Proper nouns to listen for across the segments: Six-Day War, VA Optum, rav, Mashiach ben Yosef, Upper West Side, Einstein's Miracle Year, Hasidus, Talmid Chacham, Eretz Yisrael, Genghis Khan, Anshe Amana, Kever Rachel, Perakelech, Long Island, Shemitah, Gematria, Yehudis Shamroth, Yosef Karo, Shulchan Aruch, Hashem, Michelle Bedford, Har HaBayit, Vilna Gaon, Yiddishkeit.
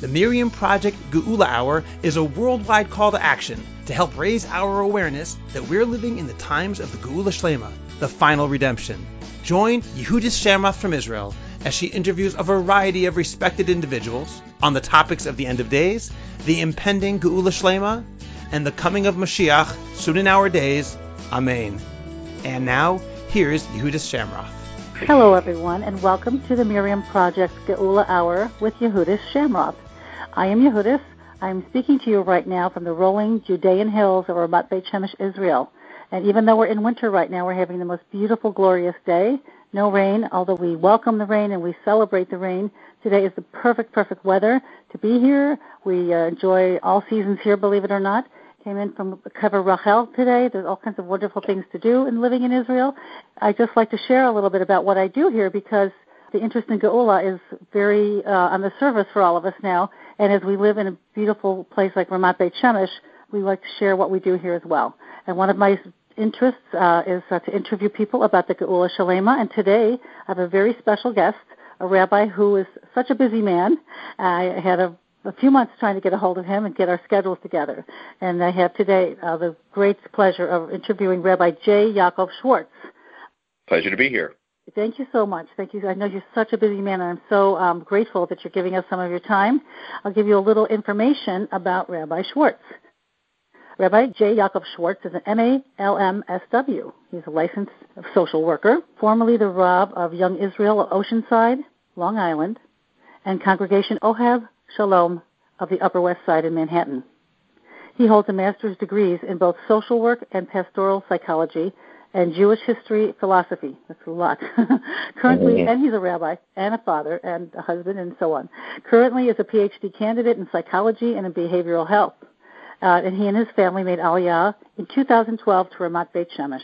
The Miriam Project Geula Hour is a worldwide call to action to help raise our awareness that we're living in the times of the Geula Shlema, the final redemption. Join Yehudis Shamroth from Israel as she interviews a variety of respected individuals on the topics of the end of days, the impending Geula Shlema, and the coming of Mashiach soon in our days. Amen. And now, here's Yehudis Shamroth. Hello, everyone, and welcome to the Miriam Project Geula Hour with Yehudis Shamroth. I am Yehudis. I'm speaking to you right now from the rolling Judean hills of Ramat Beit Shemesh, Israel. And even though we're in winter right now, we're having the most beautiful, glorious day. No rain, although we welcome the rain and we celebrate the rain. Today is the perfect weather to be here. We enjoy all seasons here, believe it or not. Came in from Kever Rachel today. There's all kinds of wonderful things to do in living in Israel. I'd just like to share a little bit about what I do here because the interest in Geula is very on the surface for all of us now. And as we live in a beautiful place like Ramat Beit Shemesh, we like to share what we do here as well. And one of my interests is to interview people about the Geula Shlema. And today I have a very special guest, a rabbi who is such a busy man. I had a few months trying to get a hold of him and get our schedules together. And I have today the great pleasure of interviewing Rabbi Jay Yaacov Schwartz. Pleasure to be here. Thank you so much. Thank you. I know you're such a busy man, and I'm so grateful that you're giving us some of your time. I'll give you a little information about Rabbi Schwartz. Rabbi Jay Yaacov Schwartz is an M.A.L.M.S.W. He's a licensed social worker, formerly the Rav of Young Israel of Oceanside, Long Island, and Congregation Ohav Sholom of the Upper West Side in Manhattan. He holds a master's degrees in both social work and pastoral psychology and Jewish history philosophy. That's a lot. Currently, and he's a rabbi and a father and a husband and so on. Currently is a PhD candidate in psychology and in behavioral health. And he and his family made aliya in 2012 to Ramat Beit Shemesh.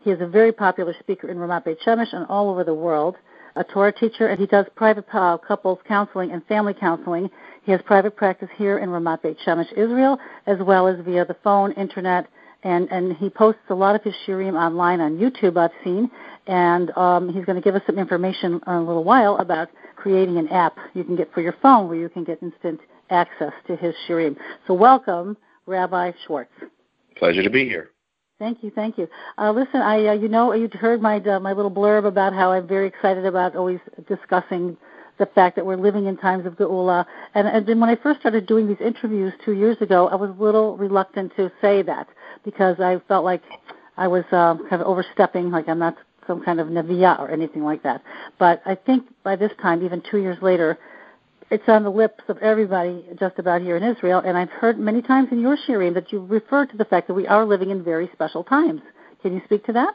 He is a very popular speaker in Ramat Beit Shemesh and all over the world. A Torah teacher, and he does private couples counseling and family counseling. He has private practice here in Ramat Beit Shemesh, Israel, as well as via the phone, internet, and he posts a lot of his shirim online on YouTube, I've seen, and he's going to give us some information in a little while about creating an app you can get for your phone where you can get instant access to his shirim. So welcome, Rabbi Schwartz. Pleasure to be here. Thank you, thank you. Listen, I you know, you'd heard my little blurb about how I'm very excited about always discussing the fact that we're living in times of Geula. And then when I first started doing these interviews 2 years ago, I was a little reluctant to say that because I felt like I was kind of overstepping, like I'm not some kind of Neviah or anything like that. But I think by this time, even 2 years later, it's on the lips of everybody just about here in Israel, and I've heard many times in your shirim that you refer to the fact that we are living in very special times. Can you speak to that?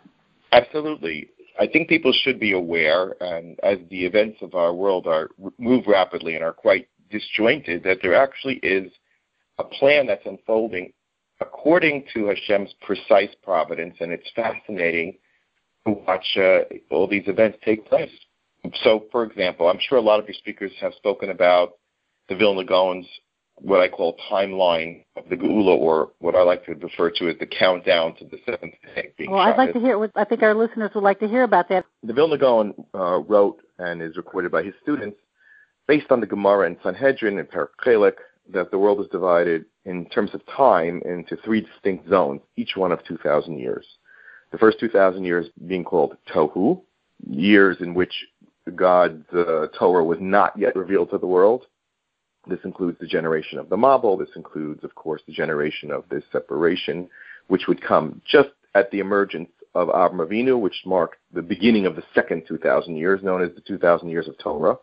Absolutely. I think people should be aware, and as the events of our world move rapidly and are quite disjointed, that there actually is a plan that's unfolding according to Hashem's precise providence, and it's fascinating to watch all these events take place. So, for example, I'm sure a lot of your speakers have spoken about the Vilna Gaon's, what I call timeline of the Geula, or what I like to refer to as the countdown to the seventh day. Well, I'd like to hear, I think our listeners would like to hear about that. The Vilna Gaon wrote and is recorded by his students, based on the Gemara and Sanhedrin and Perakelech, that the world is divided in terms of time into three distinct zones, each one of 2,000 years. The first 2,000 years being called Tohu, years in which God's Torah was not yet revealed to the world. This includes the generation of the Mabul. This includes, of course, the generation of this separation, which would come just at the emergence of Avram Avinu, which marked the beginning of the second 2,000 years, known as the 2,000 years of Torah.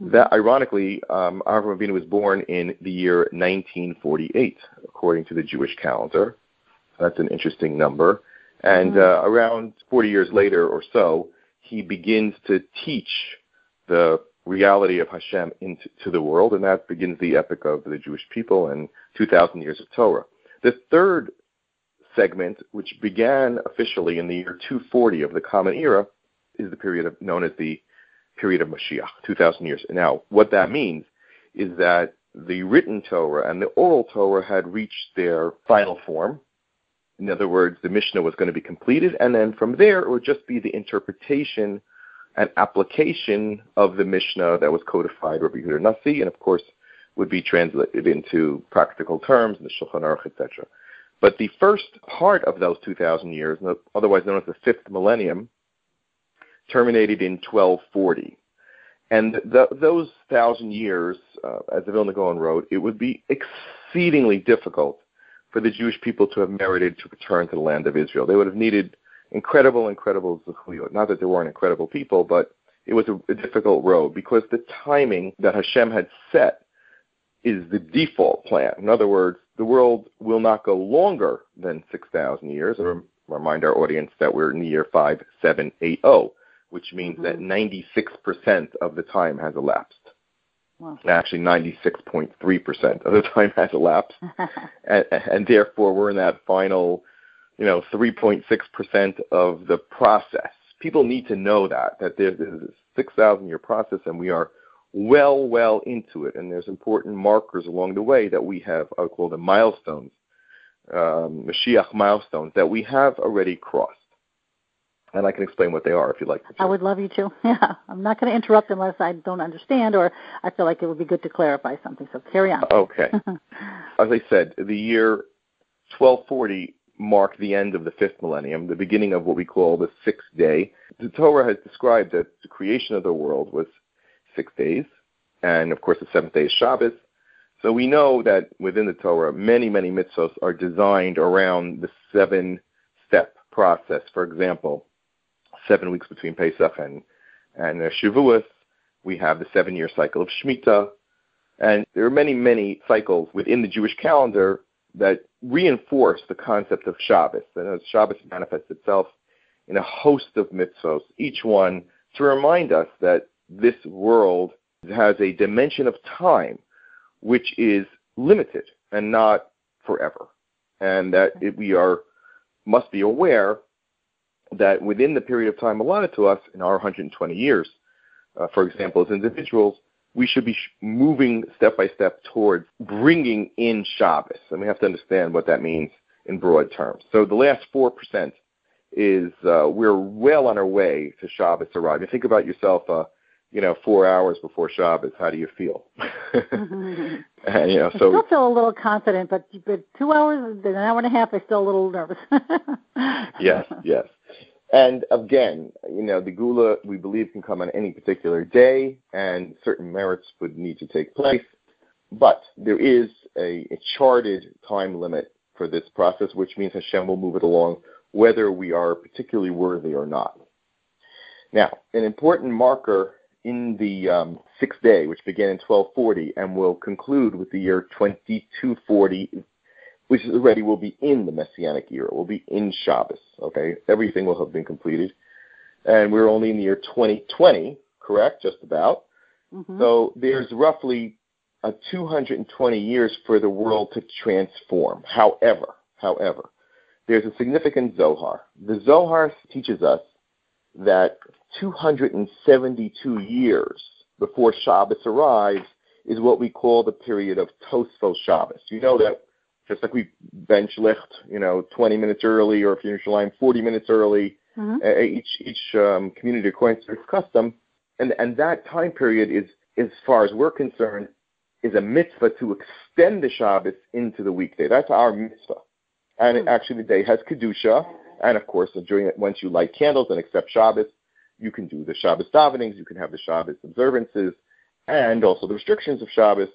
That, ironically, Avram Avinu was born in the year 1948, according to the Jewish calendar. That's an interesting number. And around 40 years later or so, he begins to teach the reality of Hashem to the world, and that begins the epic of the Jewish people and 2,000 years of Torah. The third segment, which began officially in the year 240 of the Common Era, is the period known as the period of Mashiach, 2,000 years. Now, what that means is that the written Torah and the oral Torah had reached their final form. In other words, the Mishnah was going to be completed, and then from there it would just be the interpretation and application of the Mishnah that was codified by Rabbi Yehuda Nasi, and of course would be translated into practical terms in the Shulchan Aruch, etc. But the first part of those 2,000 years, otherwise known as the fifth millennium, terminated in 1240. And those 1,000 years, as the Vilna Gaon wrote, it would be exceedingly difficult for the Jewish people to have merited to return to the land of Israel. They would have needed incredible zechuyot. Not that there weren't incredible people, but it was a difficult road because the timing that Hashem had set is the default plan. In other words, the world will not go longer than 6,000 years. I remind our audience that we're in the year 5780, which means that 96% of the time has elapsed. Wow. Actually, 96.3% of the time has elapsed. and therefore, we're in that final, 3.6% of the process. People need to know that there's a 6,000-year process, and we are well into it, and there's important markers along the way that we have, I'll call them milestones, Mashiach milestones, that we have already crossed. And I can explain what they are if you'd like to. I would love you to. Yeah, I'm not going to interrupt unless I don't understand or I feel like it would be good to clarify something, so carry on. Okay. As I said, the year 1240 marked the end of the fifth millennium, the beginning of what we call the sixth day. The Torah has described that the creation of the world was 6 days, and of course the seventh day is Shabbos. So we know that within the Torah, many mitzvos are designed around the seven-step process. For example, 7 weeks between Pesach and Shavuos, we have the 7-year cycle of Shemitah, and there are many cycles within the Jewish calendar that reinforce the concept of Shabbos. And Shabbos manifests itself in a host of mitzvos, each one to remind us that this world has a dimension of time which is limited and not forever, and that we must be aware that within the period of time allotted to us in our 120 years, for example, as individuals, we should be moving step by step towards bringing in Shabbos, and we have to understand what that means in broad terms. So the last 4% is we're well on our way to Shabbos arriving. Think about yourself. 4 hours before Shabbos, how do you feel? And, so I still feel a little confident, but 2 hours, an hour and a half, I'm still a little nervous. Yes. And again, the Geula, we believe, can come on any particular day, and certain merits would need to take place. But there is a charted time limit for this process, which means Hashem will move it along whether we are particularly worthy or not. Now, an important marker in the sixth day, which began in 1240 and will conclude with the year 2240, which already will be in the Messianic era, will be in Shabbos, okay? Everything will have been completed. And we're only in the year 2020, correct? Just about. Mm-hmm. So there's roughly 220 years for the world to transform. However, there's a significant Zohar. The Zohar teaches us that 272 years before Shabbos arrives is what we call the period of Tosfos Shabbos. You know that just like we bench licht, 20 minutes early, or if you're in Yerushalayim, 40 minutes early, each community according to its custom, and that time period is, as far as we're concerned, is a mitzvah to extend the Shabbos into the weekday. That's our mitzvah. And actually the day has Kedusha, and of course once you light candles and accept Shabbos, you can do the Shabbos davenings, you can have the Shabbos observances, and also the restrictions of Shabbos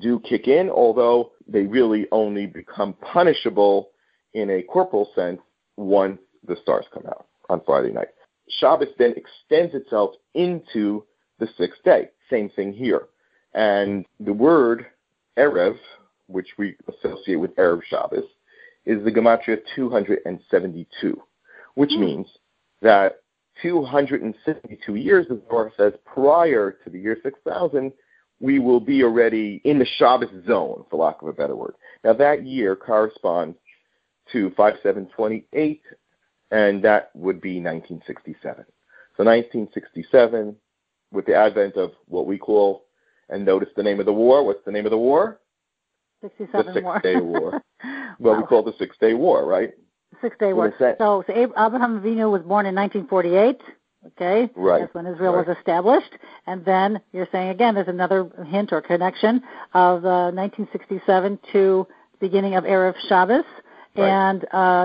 do kick in, although they really only become punishable in a corporal sense once the stars come out on Friday night. Shabbos then extends itself into the sixth day. Same thing here. And the word Erev, which we associate with Erev Shabbos, is the Gematria 272, which means that 272 years, as Zohar says, prior to the year 6000, we will be already in the Shabbos zone, for lack of a better word. Now, that year corresponds to 5728, and that would be 1967. So 1967, with the advent of what we call, and notice the name of the war. What's the name of the war? 67 the Six-Day War. Well, wow. We call it the Six-Day War, right? Six-Day War. So Avraham Avinu was born in 1948, Okay? Right. That's when Israel was established. And then you're saying, again, there's another hint or connection of 1967 to the beginning of Erev Shabbos. Right. And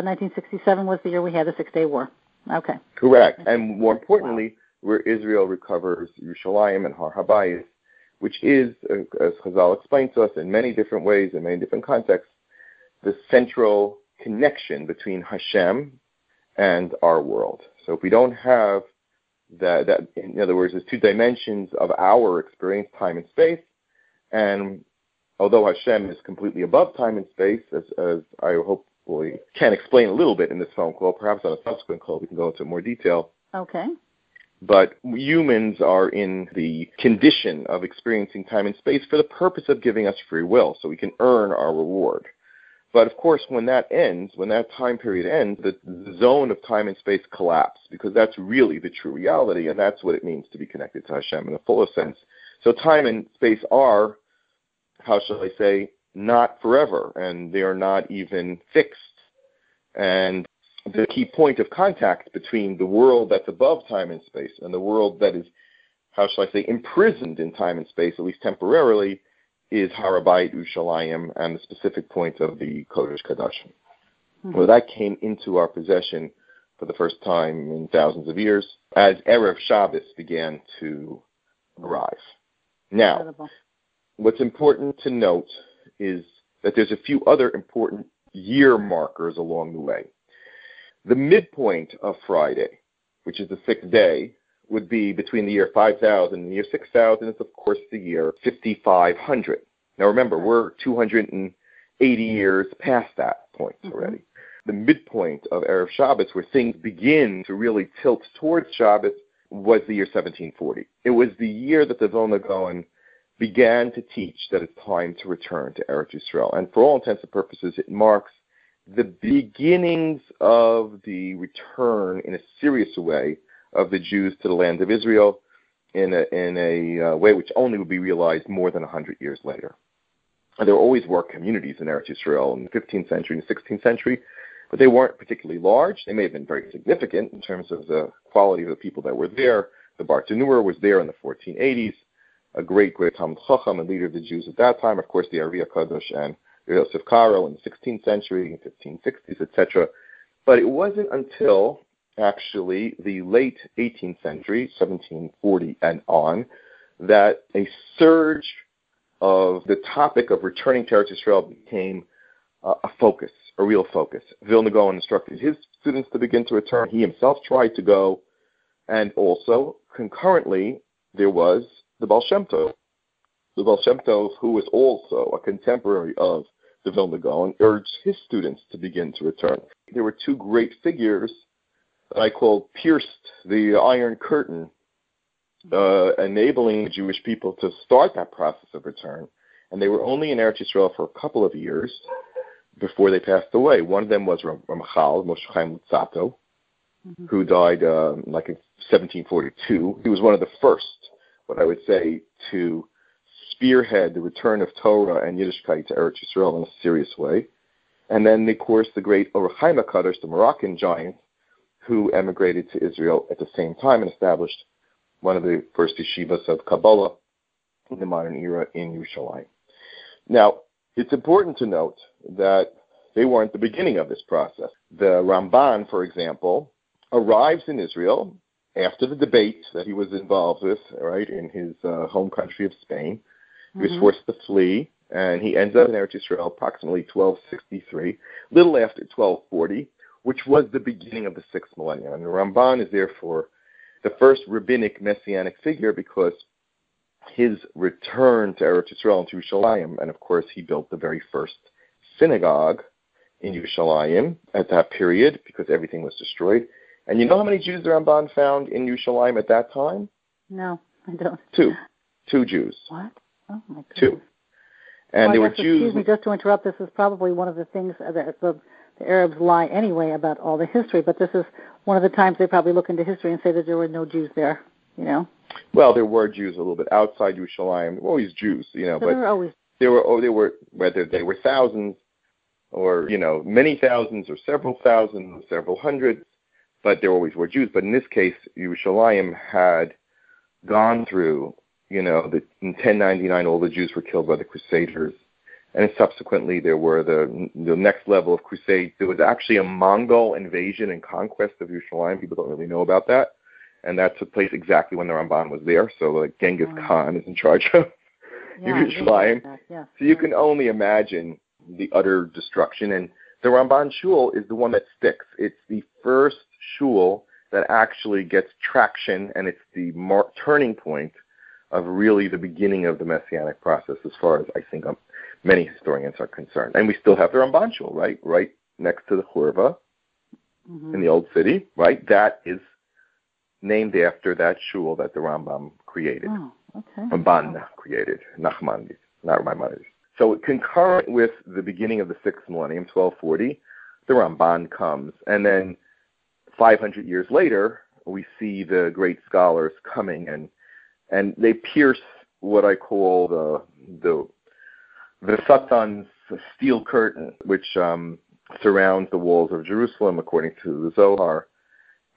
1967 was the year we had the Six-Day War. Okay. Correct. And more importantly, where Israel recovers Yerushalayim and Har HaBayit, which is, as Chazal explained to us in many different ways, in many different contexts, the central connection between Hashem and our world. So if we don't have that, in other words, there's two dimensions of our experience, time and space, and although Hashem is completely above time and space, as I hopefully can explain a little bit in this phone call, perhaps on a subsequent call we can go into more detail. Okay. But humans are in the condition of experiencing time and space for the purpose of giving us free will, so we can earn our reward. But, of course, when that ends, when that time period ends, the zone of time and space collapses, because that's really the true reality, and that's what it means to be connected to Hashem in the fullest sense. So time and space are, how shall I say, not forever, and they are not even fixed. And the key point of contact between the world that's above time and space and the world that is, how shall I say, imprisoned in time and space, at least temporarily, is Har HaBayit, Yerushalayim, and the specific point of the Kodesh Kadashim. Mm-hmm. Well, that came into our possession for the first time in thousands of years as Erev Shabbos began to arrive. Now, incredible. What's important to note is that there's a few other important year markers along the way. The midpoint of Friday, which is the sixth day, would be between the year 5,000 and the year 6,000. It's, of course, the year 5,500. Now, remember, we're 280 years past that point already. Mm-hmm. The midpoint of Erev Shabbos, where things begin to really tilt towards Shabbos, was the year 1740. It was the year that the Vilna Gaon began to teach that it's time to return to Eretz Yisrael. And for all intents and purposes, it marks the beginnings of the return in a serious way of the Jews to the land of Israel in a way which only would be realized more than 100 years later. And there always were communities in Eretz Yisrael in the 15th century and the 16th century, but they weren't particularly large. They may have been very significant in terms of the quality of the people that were there. The Bartanur was there in the 1480s, a great Talmid Chacham and leader of the Jews at that time. Of course, the Ariya Kadosh and Yosef Karo in the 16th century, 1560s, etc. But it wasn't until actually the late 18th century, 1740 and on, that a surge of the topic of returning to Eretz Yisrael became a focus, a real focus. Vilna Gaon instructed his students to begin to return. He himself tried to go. And also, concurrently, there was the Baal Shem Tov. The Baal Shem Tov, who was also a contemporary of the Vilna Gaon, urged his students to begin to return. There were two great figures that I call pierced the Iron Curtain, enabling the Jewish people to start that process of return. And they were only in Eretz Yisrael for a couple of years before they passed away. One of them was Ramachal Moshe Chaim Luzzatto, who died like in 1742. He was one of the first, what I would say, to spearhead the return of Torah and Yiddishkeit to Eretz Yisrael in a serious way. And then, of course, the great Avraham Avinu, the Moroccan giant, who emigrated to Israel at the same time and established one of the first yeshivas of Kabbalah in the modern era in Yerushalayim. Now, it's important to note that they weren't the beginning of this process. The Ramban, for example, arrives in Israel after the debate that he was involved with, right, in his home country of Spain. He was forced to flee, and he ends up in Eretz Yisrael approximately 1263, little after 1240, which was the beginning of the sixth millennium. And the Ramban is therefore the first rabbinic messianic figure because his return to Eretz Yisrael and to Yerushalayim, and of course he built the very first synagogue in Yerushalayim at that period because everything was destroyed. And you know how many Jews the Ramban found in Yerushalayim at that time? No, I don't. Two Jews. What? Oh, my goodness. Two. And there were Jews... Excuse me, just to interrupt, this is probably one of the things that... The Arabs lie anyway about all the history, but this is one of the times they probably look into history and say that there were no Jews there, you know? Well, there were Jews a little bit outside Yerushalayim. There were always Jews, you know, so but there were whether they were thousands or, you know, many thousands or several hundreds, but there always were Jews. But in this case, Yerushalayim had gone through, in 1099, all the Jews were killed by the Crusaders. And subsequently, there were the next level of crusades. There was actually a Mongol invasion and conquest of Yerushalayim. People don't really know about that. And that took place exactly when the Ramban was there. So Genghis Khan is in charge of Yerushalayim. So you can only imagine the utter destruction. And the Ramban shul is the one that sticks. It's the first shul that actually gets traction, and it's the turning point of really the beginning of the Messianic process, as far as I think many historians are concerned. And we still have the Ramban shul, right next to the Churva in the Old City, right? That is named after that shul that the Rambam created. Oh, okay. Ramban created, Nachmanides, not Maimonides. So concurrent with the beginning of the 6th millennium, 1240, the Ramban comes. And then 500 years later, we see the great scholars coming, and they pierce what I call the Satan's steel curtain, which surrounds the walls of Jerusalem, according to the Zohar,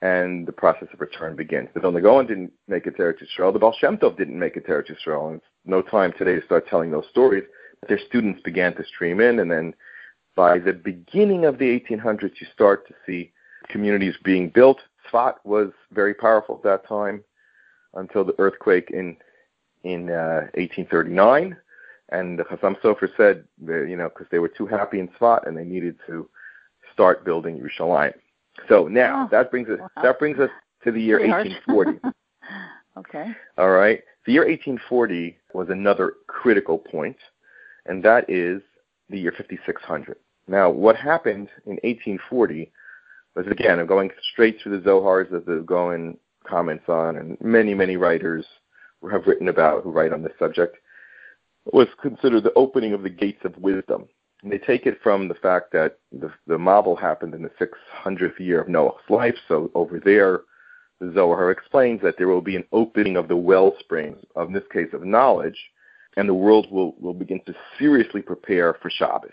and the process of return begins. The Vilna Gaon didn't make it to Eretz Yisrael. The Baal Shem Tov didn't make it to Eretz Yisrael, and it's no time today to start telling those stories. But their students began to stream in, and then by the beginning of the 1800s, you start to see communities being built. Tzfat was very powerful at that time, until the earthquake in 1839. And the Chazam Sofer said, because they were too happy in Tzfat and they needed to start building Yerushalayim. So now that brings us to the year 1840. Okay. All right. The year 1840 was another critical point, and that is the year 5600. Now, what happened in 1840 was, again, I'm going straight through the Zohars that the Gaon comments on, and many, many writers have written about, who write on this subject. It was considered the opening of the gates of wisdom. And they take it from the fact that the Mabul happened in the 600th year of Noah's life. So over there, the Zohar explains that there will be an opening of the wellsprings, of, in this case, of knowledge, and the world will begin to seriously prepare for Shabbos.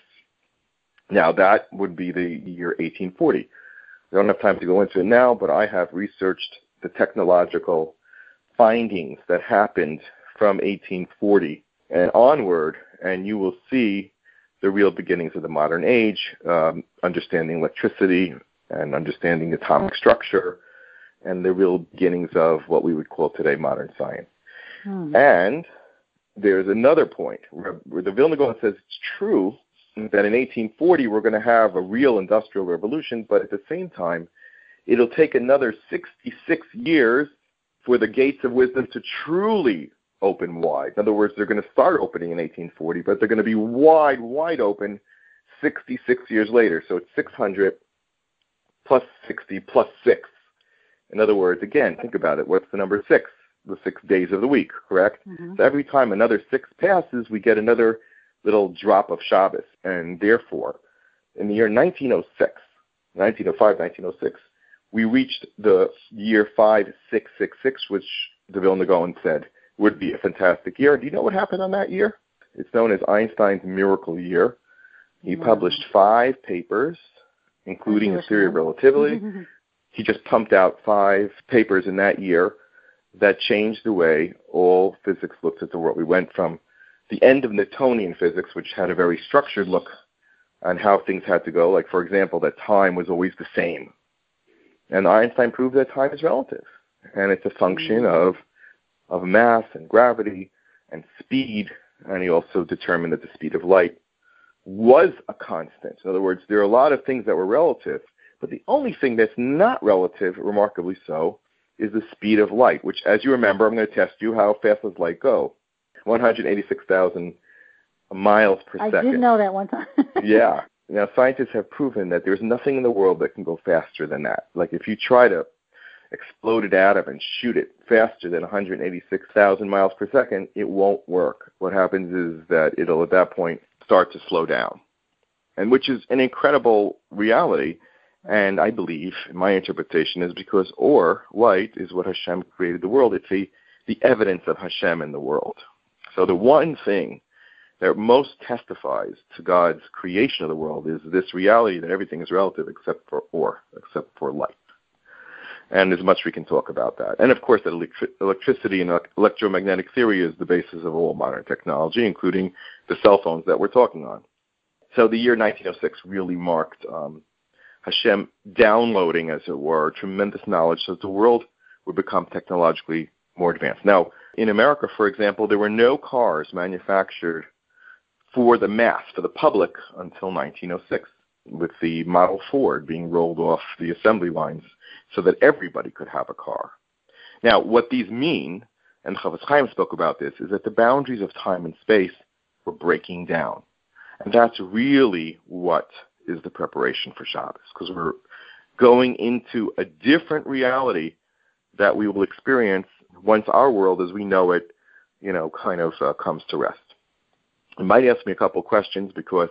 Now, that would be the year 1840. I don't have time to go into it now, but I have researched the technological findings that happened from 1840 and onward, and you will see the real beginnings of the modern age, understanding electricity and understanding atomic structure, and the real beginnings of what we would call today modern science. And there's another point where the Vilna Gaon says it's true that in 1840 we're going to have a real industrial revolution, but at the same time, it'll take another 66 years for the gates of wisdom to truly open wide. In other words, they're going to start opening in 1840, but they're going to be wide, wide open 66 years later. So it's 600 plus 60 plus 6. In other words, again, think about it. What's the number 6? The 6 days of the week, correct? So every time another 6 passes, we get another little drop of Shabbos. And therefore, in the year 1905, 1906, we reached the year 5666, which the Vilna Gaon said would be a fantastic year. Do you know what happened on that year? It's known as Einstein's miracle year. He published 5 papers, including the theory of relativity. He just pumped out 5 papers in that year that changed the way all physics looked at the world. We went from the end of Newtonian physics, which had a very structured look on how things had to go. Like, for example, that time was always the same. And Einstein proved that time is relative. And it's a function of mass and gravity and speed, and he also determined that the speed of light was a constant. In other words, there are a lot of things that were relative, but the only thing that's not relative, remarkably so, is the speed of light, which, as you remember, I'm going to test you, how fast does light go? 186,000 miles per second. I did know that one time. Yeah. Now, scientists have proven that there's nothing in the world that can go faster than that. Like, if you try to exploded atom and shoot it faster than 186,000 miles per second, it won't work. What happens is that it'll, at that point, start to slow down, and which is an incredible reality. And I believe, my interpretation is because light is what Hashem created the world. It's the evidence of Hashem in the world. So the one thing that most testifies to God's creation of the world is this reality that everything is relative except for light. And there's much we can talk about that. And of course, that electricity and electromagnetic theory is the basis of all modern technology, including the cell phones that we're talking on. So the year 1906 really marked Hashem downloading, as it were, tremendous knowledge so that the world would become technologically more advanced. Now, in America, for example, there were no cars manufactured for the mass, for the public, until 1906, with the Model Ford being rolled off the assembly lines so that everybody could have a car. Now, what these mean, and Chafetz Chaim spoke about this, is that the boundaries of time and space were breaking down. And that's really what is the preparation for Shabbos, because we're going into a different reality that we will experience once our world as we know it, kind of comes to rest. You might ask me a couple questions because...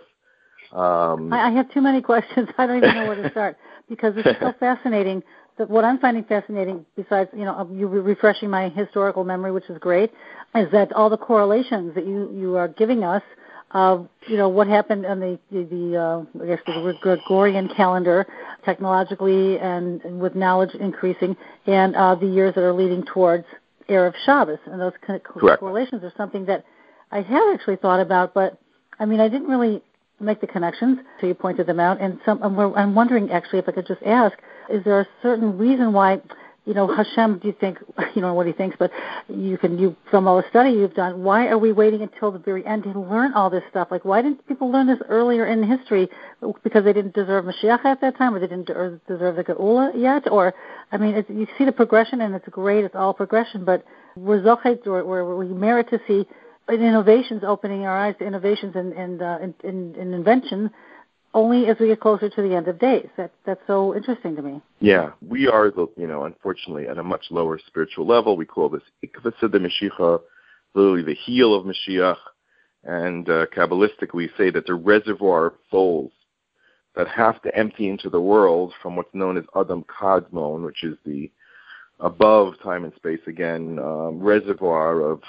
I have too many questions. I don't even know where to start because it's so fascinating. What I'm finding fascinating, besides you refreshing my historical memory, which is great, is that all the correlations that you are giving us of what happened on the Gregorian calendar technologically and with knowledge increasing, and the years that are leading towards Erev Shabbos, and those kind of correlations are something that I had actually thought about, but I didn't really make the connections, so you pointed them out. And I'm wondering, actually, if I could just ask, is there a certain reason why, Hashem, do you think, what he thinks, but from all the study you've done, why are we waiting until the very end to learn all this stuff? Like, why didn't people learn this earlier in history? Because they didn't deserve Mashiach at that time, or they didn't deserve the Geula yet? Or, you see the progression, and it's great, it's all progression, but we're Zochet, or we merit to see innovations, opening our eyes to innovations and invention only as we get closer to the end of days. That's so interesting to me. Yeah, we are, unfortunately, at a much lower spiritual level. We call this Ikvasad Mashiach, literally the heel of Mashiach. And Kabbalistically, we say that the reservoir of souls that have to empty into the world from what's known as Adam Kadmon, which is the above time and space again, reservoir of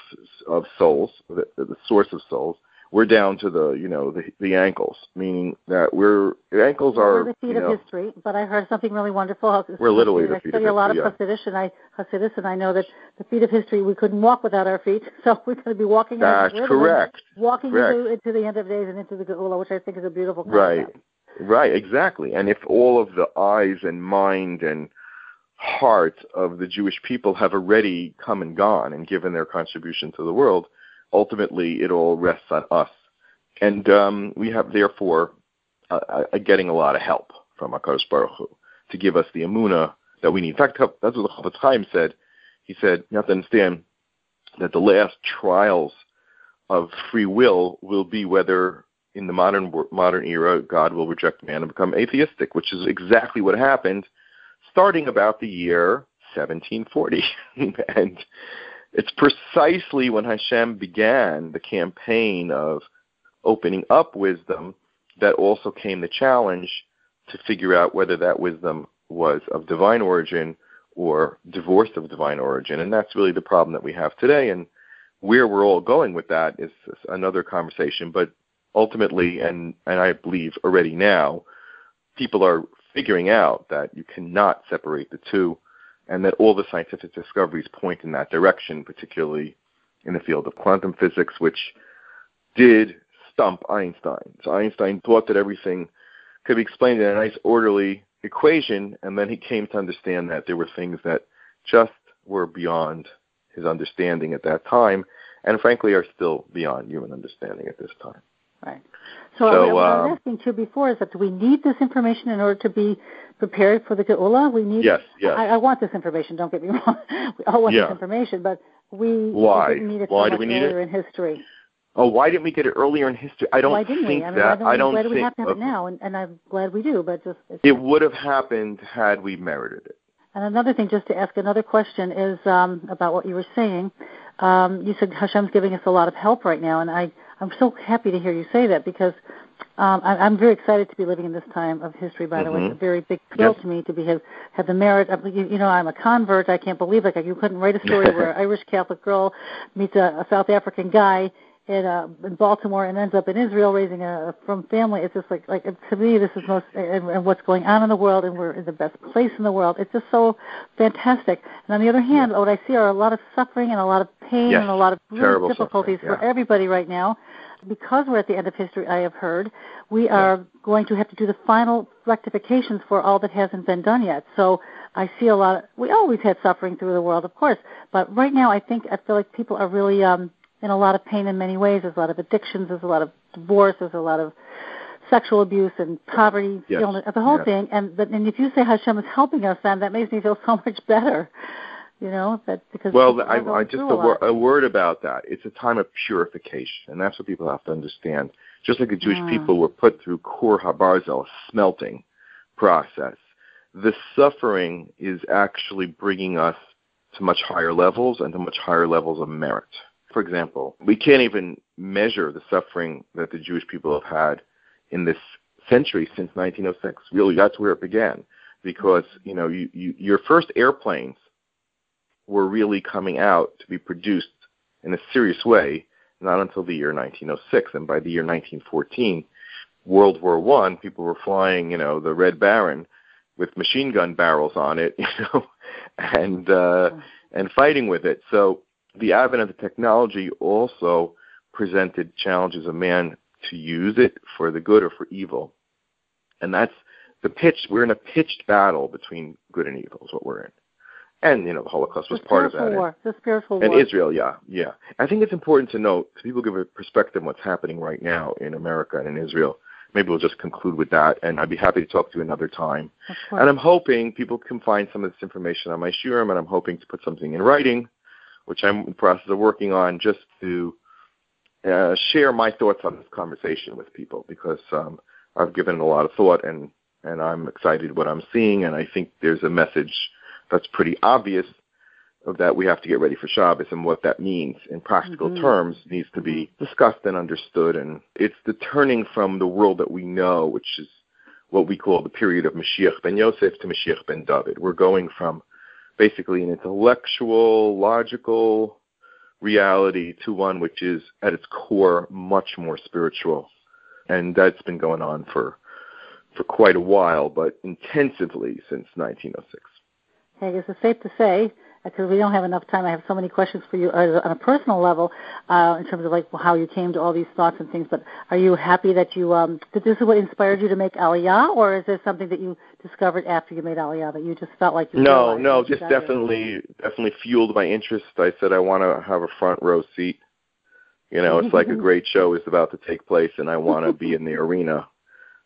souls, the source of souls. We're down to the ankles, meaning that the ankles are the feet of history. But I heard something really wonderful. We're literally the feet of history. I study a lot of Hasidus, and I know that the feet of history, we couldn't walk without our feet, so we're going to be walking. That's correct. Walking into the end of days and into the Geula, which I think is a beautiful concept. Right, exactly. And if all of the eyes and mind and heart of the Jewish people have already come and gone and given their contribution to the world, ultimately it all rests on us. And we have, therefore, getting a lot of help from HaKadosh Baruch Hu to give us the emunah that we need. In fact, that's what the Chafetz Chaim said. He said, you have to understand that the last trials of free will be whether in the modern era God will reject man and become atheistic, which is exactly what happened starting about the year 1740. And it's precisely when Hashem began the campaign of opening up wisdom that also came the challenge to figure out whether that wisdom was of divine origin or divorced of divine origin. And that's really the problem that we have today. And where we're all going with that is another conversation. But ultimately, and I believe already now, people are figuring out that you cannot separate the two, and that all the scientific discoveries point in that direction, particularly in the field of quantum physics, which did stump Einstein. So Einstein thought that everything could be explained in a nice orderly equation, and then he came to understand that there were things that just were beyond his understanding at that time, and frankly are still beyond human understanding at this time. Right. So what I was asking too before is that do we need this information in order to be prepared for the Geula? We need. Yes. I want this information. Don't get me wrong. We all want this information, but we didn't need it so much earlier in history. Oh, why didn't we get it earlier in history? I don't think that. I don't think. Why do we have to have it now? And I'm glad we do, but it would have happened had we merited it. And another thing, just to ask another question, is about what you were saying. You said Hashem's giving us a lot of help right now, and I'm so happy to hear you say that because I'm very excited to be living in this time of history, by the way. It's a very big thrill to me to have the merit of, I'm a convert. I can't believe it. You couldn't write a story where an Irish Catholic girl meets a South African guy in Baltimore and ends up in Israel raising a from family. It's just like to me this is most and what's going on in the world, and we're in the best place in the world. It's just so fantastic. And on the other hand, what I see are a lot of suffering and a lot of pain and a lot of real difficulties for everybody right now. Because we're at the end of history, I have heard, we are going to have to do the final rectifications for all that hasn't been done yet. So I see a lot of, we always had suffering through the world, of course, but right now I feel like people are really in a lot of pain in many ways. There's a lot of addictions, there's a lot of divorce, there's a lot of sexual abuse and poverty, illness, the whole thing. And if you say Hashem is helping us, then that makes me feel so much better. You know, that because a word about that. It's a time of purification, and that's what people have to understand. Just like the Jewish people were put through Kor HaBarzel, smelting process, the suffering is actually bringing us to much higher levels and to much higher levels of merit. For example, we can't even measure the suffering that the Jewish people have had in this century since 1906. Really, that's where it began, because you know, your first airplanes were really coming out to be produced in a serious way not until the year 1906, and by the year 1914, World War I, people were flying, you know, the Red Baron with machine gun barrels on it, you know, and fighting with it. So the advent of the technology also presented challenges of man to use it for the good or for evil, and that's the pitch. We're in a pitched battle between good and evil is what we're in. And, you know, the Holocaust was part of that. The spiritual war. And Israel, I think it's important to note, because people give a perspective on what's happening right now in America and in Israel. Maybe we'll just conclude with that, and I'd be happy to talk to you another time. And I'm hoping people can find some of this information on my shiurim, and I'm hoping to put something in writing, which I'm in the process of working on, just to share my thoughts on this conversation with people, because I've given it a lot of thought, and I'm excited what I'm seeing, and I think there's a message that's pretty obvious of that we have to get ready for Shabbos, and what that means in practical terms needs to be discussed and understood. And it's the turning from the world that we know, which is what we call the period of Mashiach ben Yosef, to Mashiach ben David. We're going from basically an intellectual, logical reality to one which is at its core much more spiritual. And that's been going on for quite a while, but intensively since 1906. I guess it's safe to say, because we don't have enough time, I have so many questions for you on a personal level in terms of like how you came to all these thoughts and things, but are you happy that you, that this is what inspired you to make Aliyah, or is there something that you discovered after you made Aliyah that you just felt like you just definitely fueled my interest. I said I want to have a front row seat. You know, it's like a great show is about to take place, and I want to be in the arena.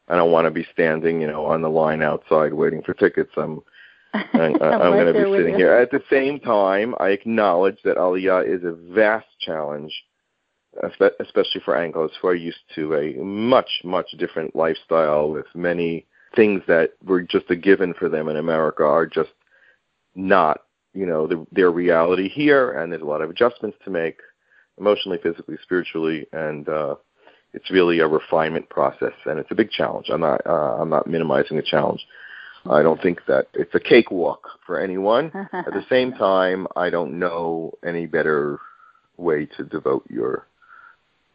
I don't want to be standing, you know, on the line outside waiting for tickets. I'm going to be sitting here. At the same time, I acknowledge that Aliyah is a vast challenge, especially for Anglos who are used to a much, much different lifestyle, with many things that were just a given for them in America are just not, you know, their reality here, and there's a lot of adjustments to make emotionally, physically, spiritually, and it's really a refinement process, and it's a big challenge. I'm not minimizing the challenge. I don't think that it's a cakewalk for anyone. At the same time, I don't know any better way to devote your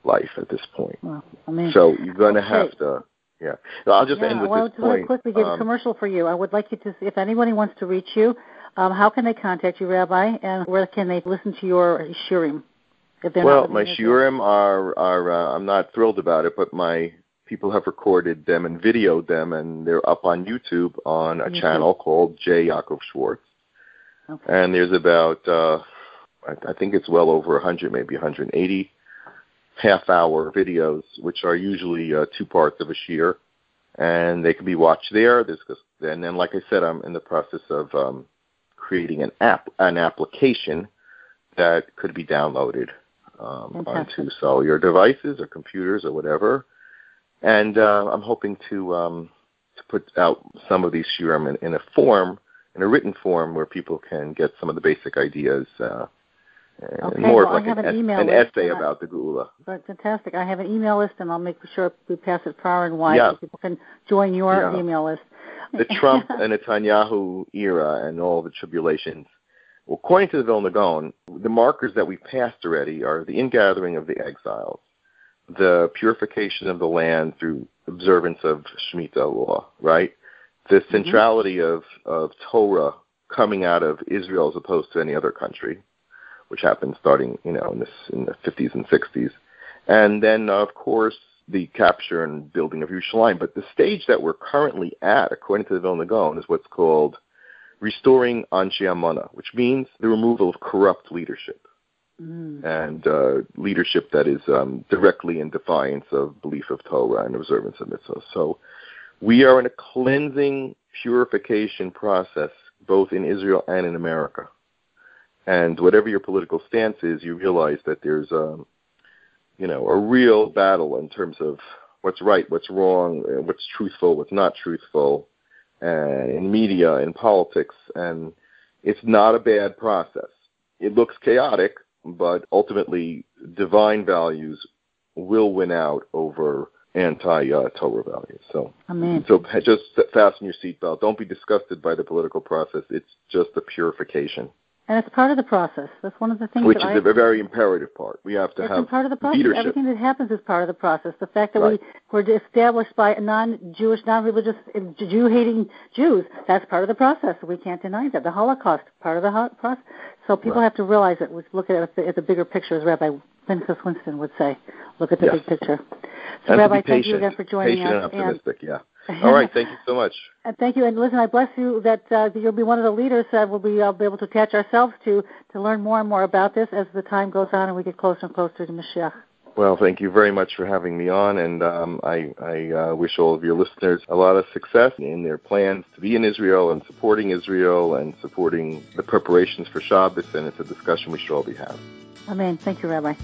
life at this point. Well, I mean, so you're going to have to, So I'll just end with this point. I want to quickly give a commercial for you. I would like you to, if anybody wants to reach you, how can they contact you, Rabbi, and where can they listen to your shiurim? Well, my shiurim are I'm not thrilled about it, but my people have recorded them and videoed them, and they're up on YouTube on a channel called Jay Yaacov Schwartz. Okay. And there's about, I think it's well over 100, maybe 180 half-hour videos, which are usually two parts of a shiur, and they can be watched there. And then, like I said, I'm in the process of creating an application that could be downloaded onto cellular devices or computers or whatever. And I'm hoping to put out some of these shiurim in a written form, where people can get some of the basic ideas, and more of like an essay about the Geula. Fantastic. I have an email list, and I'll make sure we pass it far and wide so people can join your email list. The Trump and Netanyahu era and all the tribulations According to the Vilna Gaon, the markers that we passed already are the ingathering of the exiles, the purification of the land through observance of Shemitah law, right? The centrality of Torah coming out of Israel as opposed to any other country, which happened starting, in the 50s and 60s. And then, of course, the capture and building of Yerushalayim. But the stage that we're currently at, according to the Vilna Gaon, is what's called restoring Anshe Amana, which means the removal of corrupt leadership and leadership that is directly in defiance of belief of Torah and observance of mitzvah. So we are in a cleansing, purification process, both in Israel and in America. And whatever your political stance is, you realize that there's a real battle in terms of what's right, what's wrong, what's truthful, what's not truthful, in media, in politics, and it's not a bad process. It looks chaotic, but ultimately divine values will win out over anti-Torah values. So, amen. So just fasten your seatbelt. Don't be disgusted by the political process. It's just a purification. And it's part of the process. That's one of the things. Which is a very imperative part. We have to have part of the process. Leadership. Everything that happens is part of the process. The fact that we were established by non-Jewish, non-religious, Jew-hating Jews, that's part of the process. We can't deny that. The Holocaust, part of the process. So people have to realize it. We look at the bigger picture, as Rabbi Pinchas Winston would say. Look at the big picture. So, and Rabbi, thank you again for joining us. Patient and optimistic, All right, thank you so much. And thank you, and listen, I bless you that you'll be one of the leaders that we'll be able to attach ourselves to learn more and more about this as the time goes on and we get closer and closer to Mashiach. Well, thank you very much for having me on, and I wish all of your listeners a lot of success in their plans to be in Israel and supporting the preparations for Shabbos, and it's a discussion we should all be having. Amen. Thank you, Rabbi.